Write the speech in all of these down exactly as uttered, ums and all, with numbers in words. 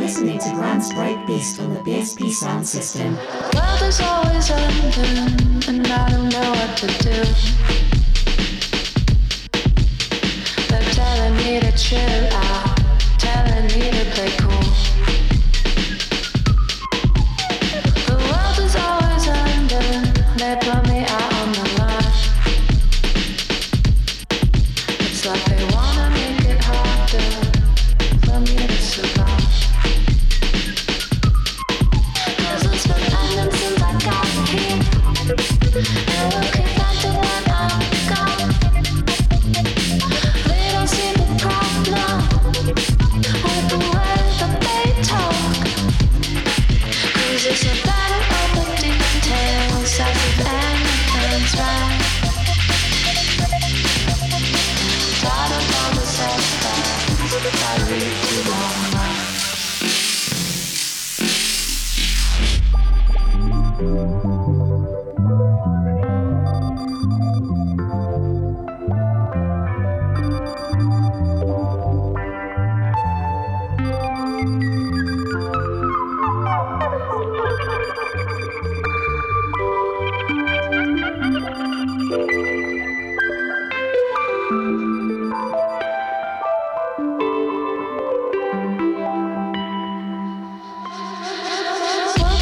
Listening to Glance Break based on the B S P sound system. The world is always ending, and I don't know what to do. They're telling me to chill out, telling me to play cool. The world is always ending, they put me out on the line. It's like they wanna make it harder for me to survive.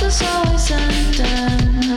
It's always undone.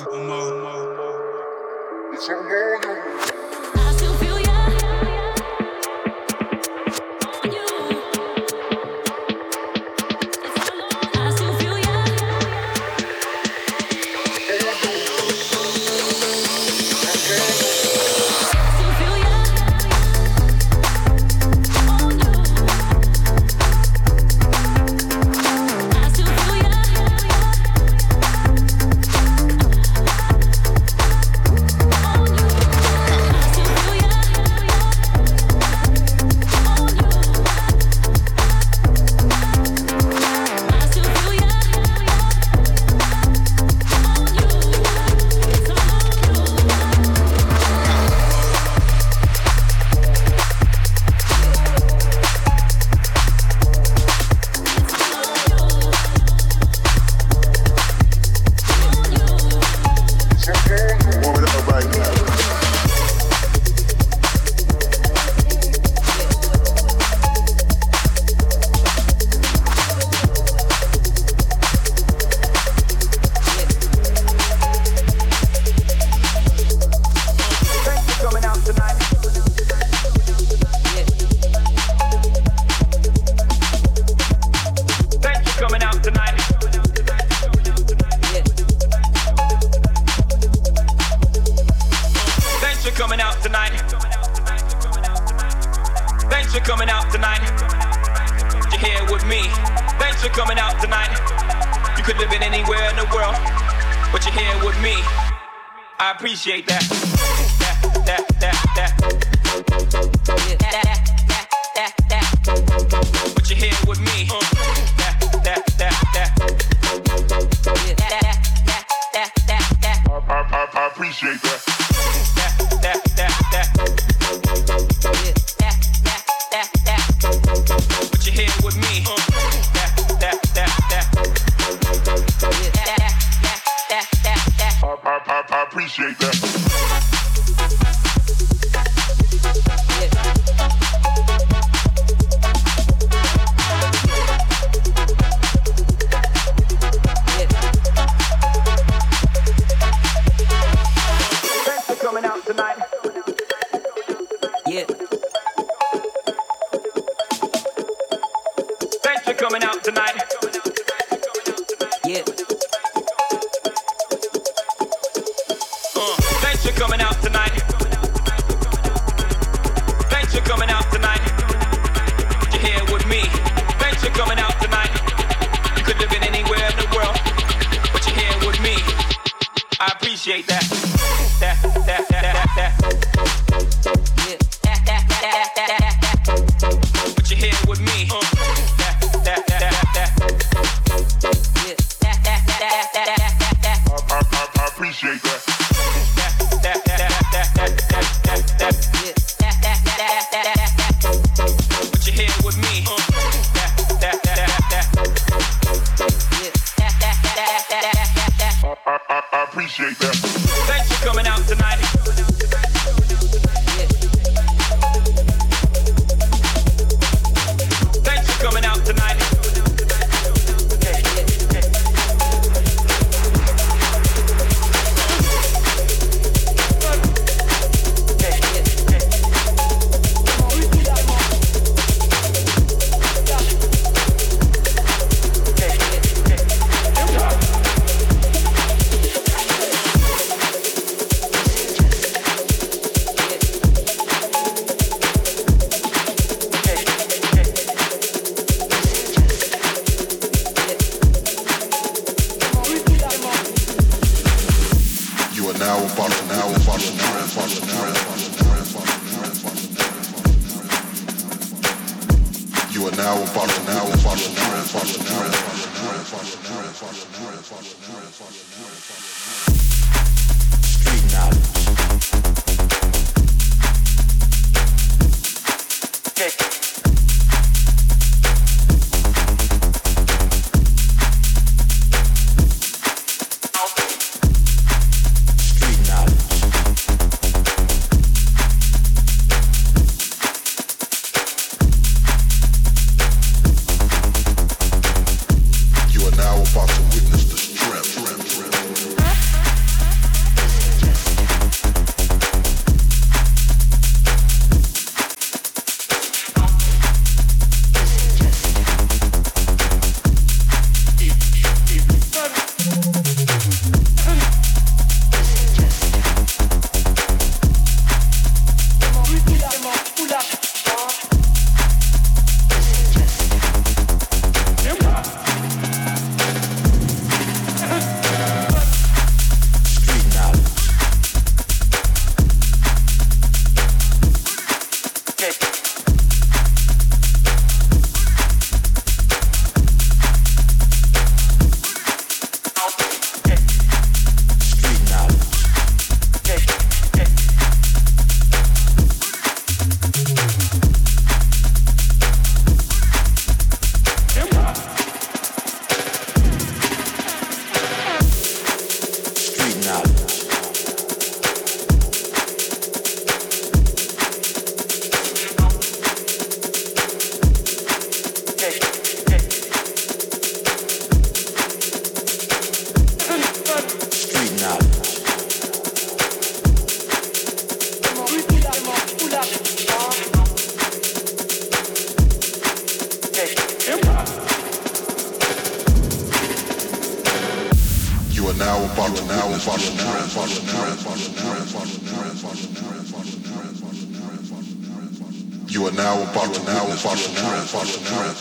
down no more. It's a I still feel you. About to witness the strength now about to witness to a trend. You are now about to witness to a trend.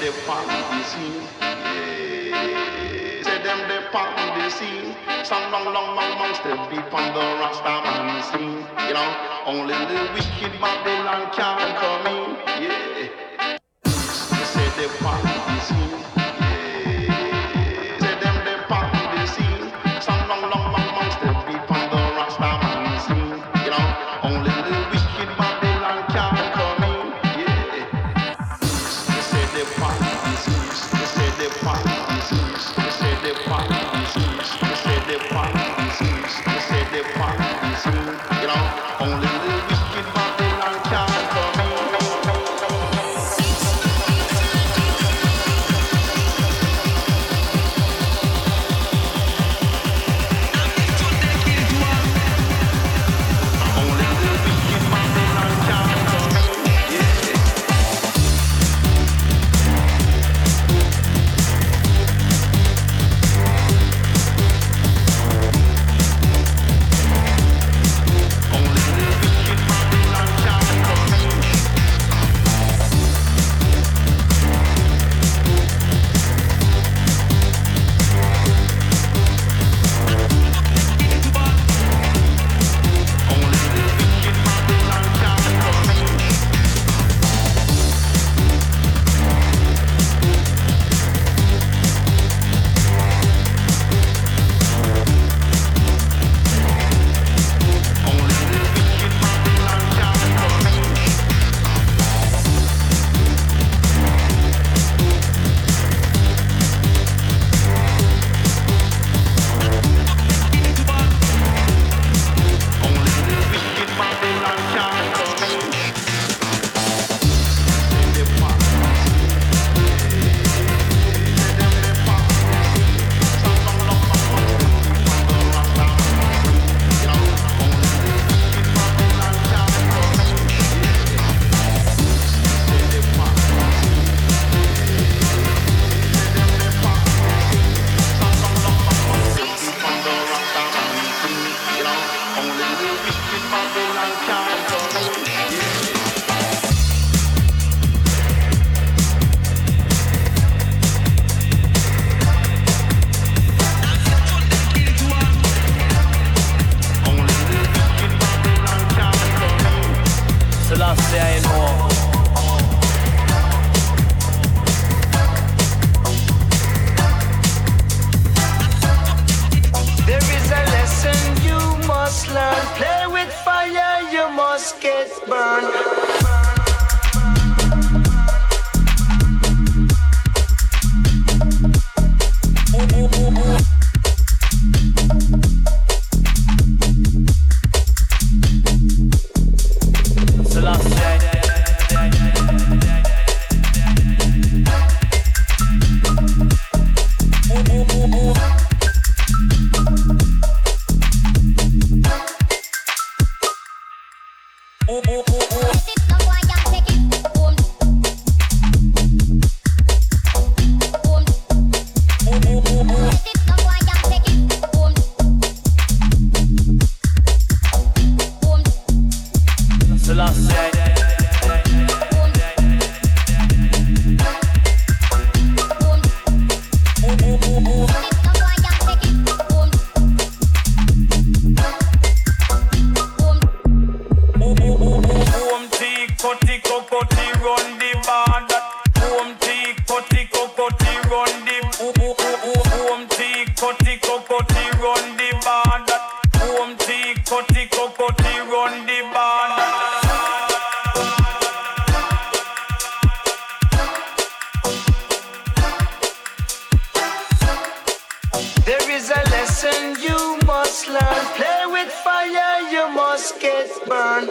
they pound the scene. Yeah. Say them they pound the scene. Some long, long, long, long step deep on the Rastaman scene. You know, only the wicked Babylon can come in. Yeah. Say they pound the scene. Yeah. Say them they pound the scene. Some long, long, long, long step deep on the Rastaman scene. You know, only the wicked Babylon can come in. Yeah. Say they pound the scene. Say they pound the scene. Say they pound the scene. Play with fire, you must get burned.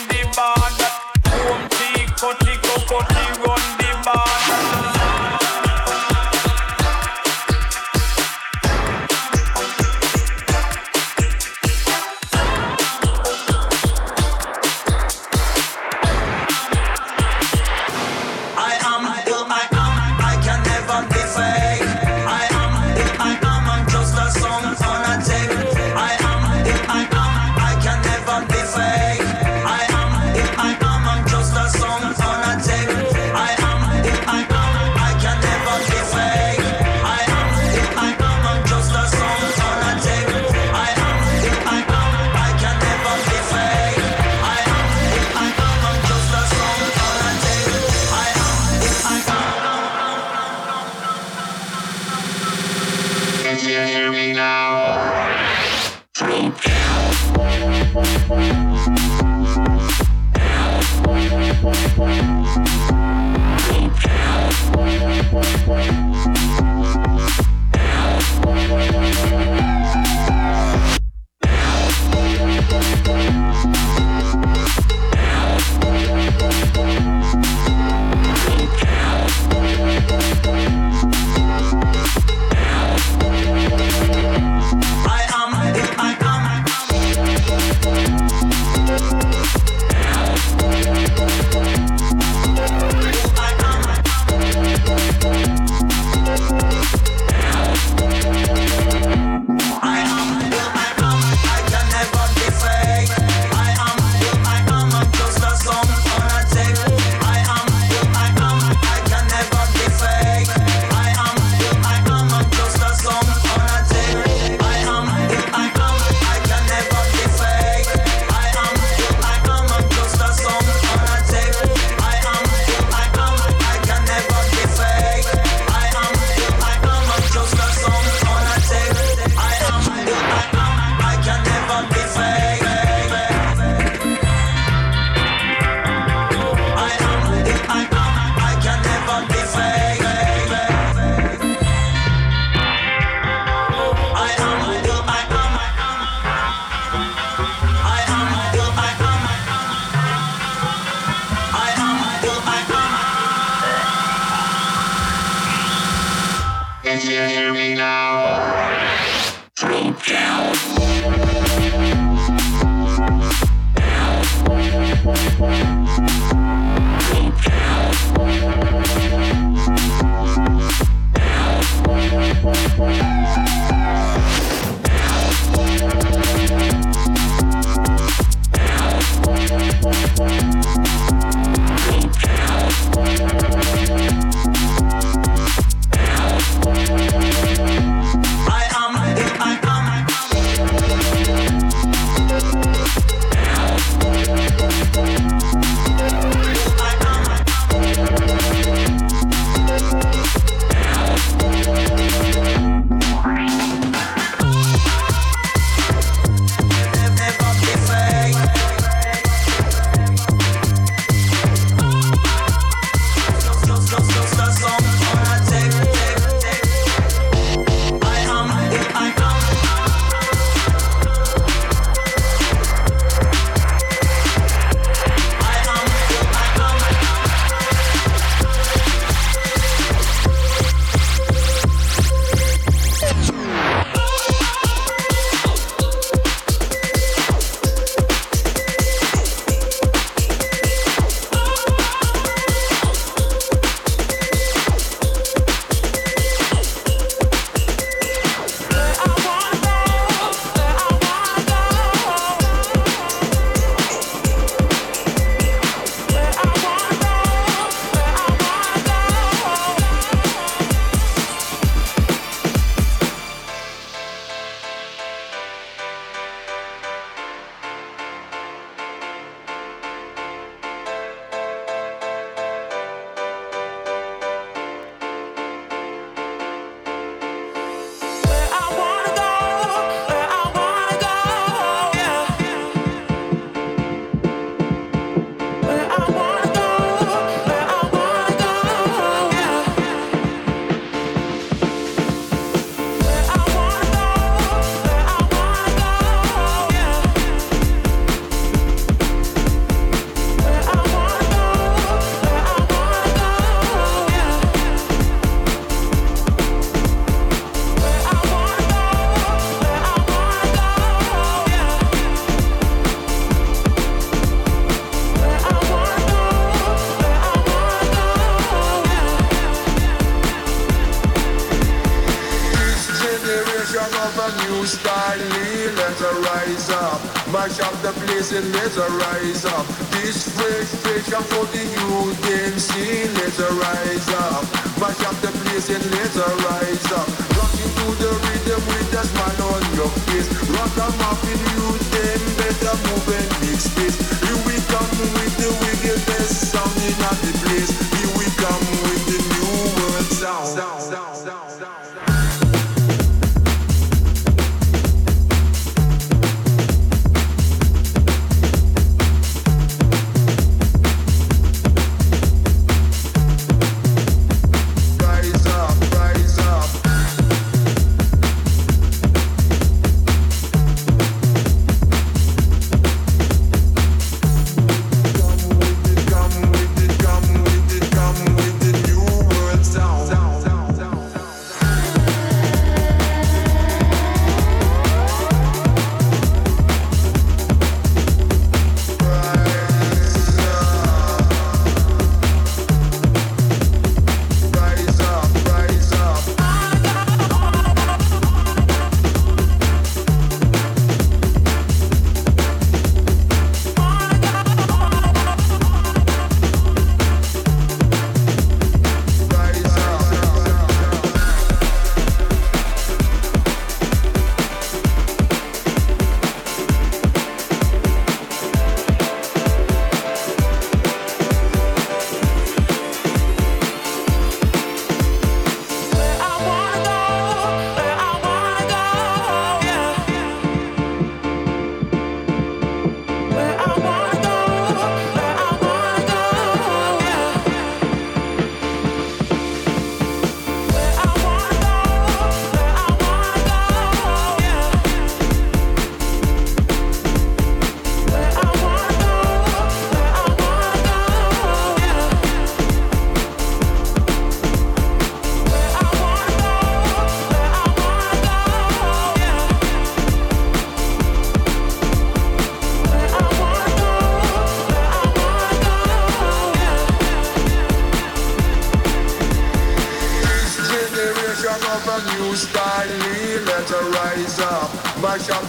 If you hear me now, drop down. Drop down. I am, I am.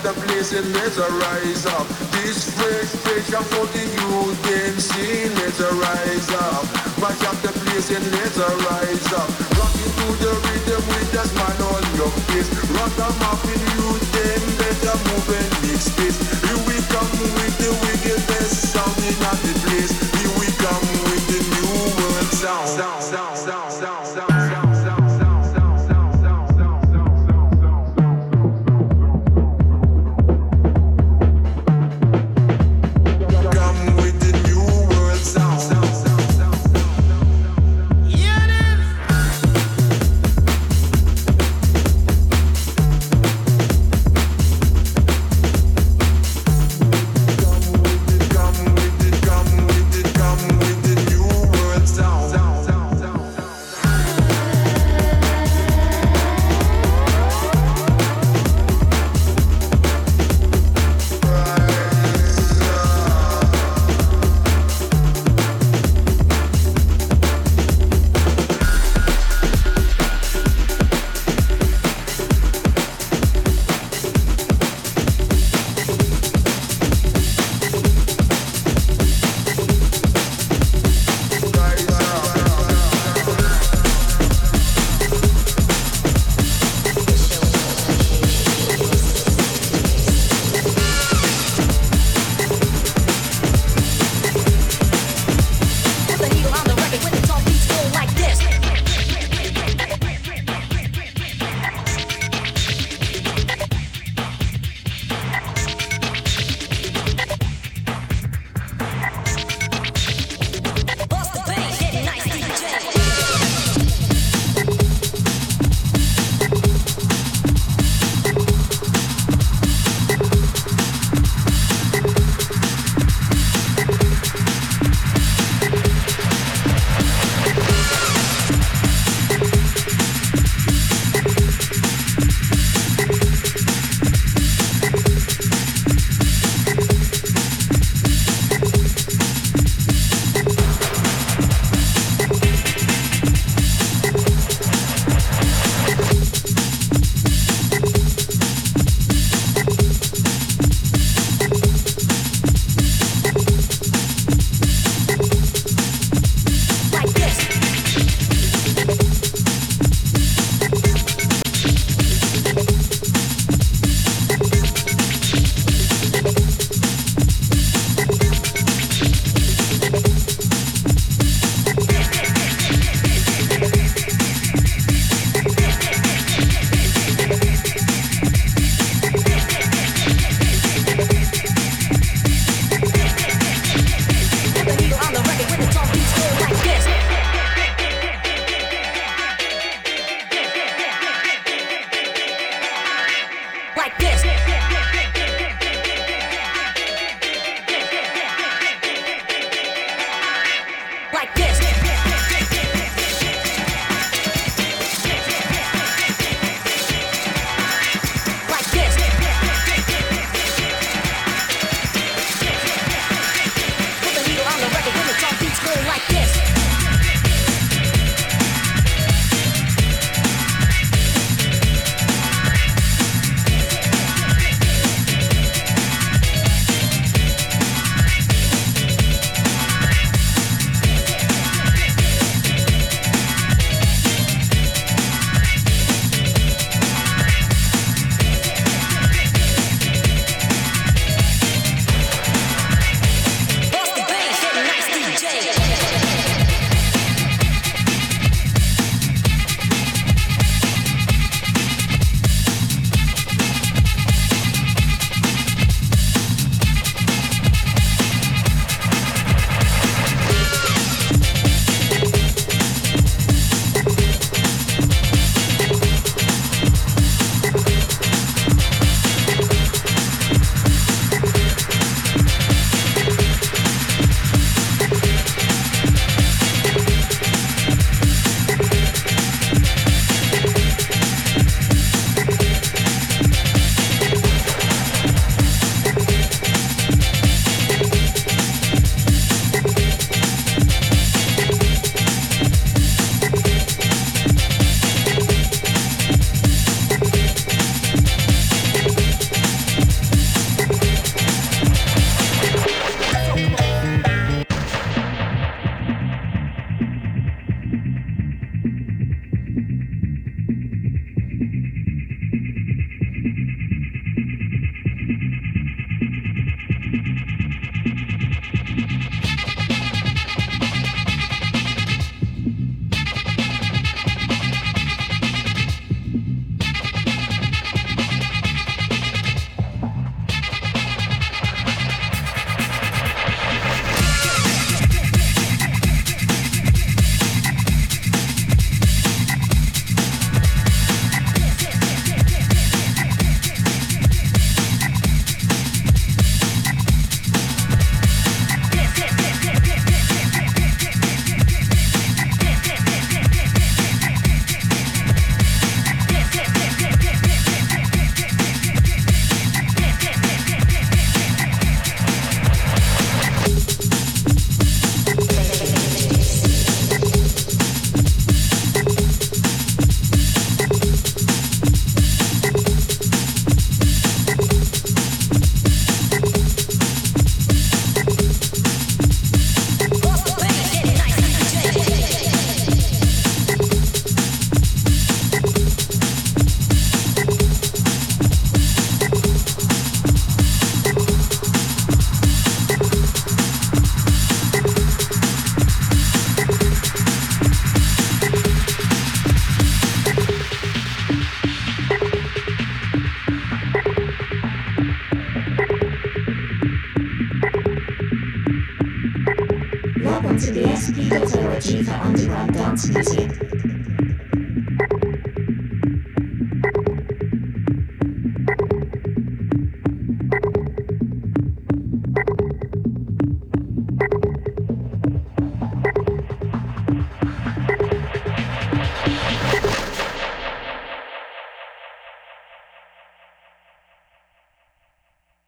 the place and let's rise up. This fresh pressure for the youth, them see, let's rise up. Mash up the place and let's rise up. Rocking to the rhythm with that smile on your face. Rock them up in youth, them better move and mix this. Here we come with the wicked best sound in the place. Here we come with the new world sound. Sound, sound, sound, sound, sound. to the S P Hotel Achieva Underground Dance Music.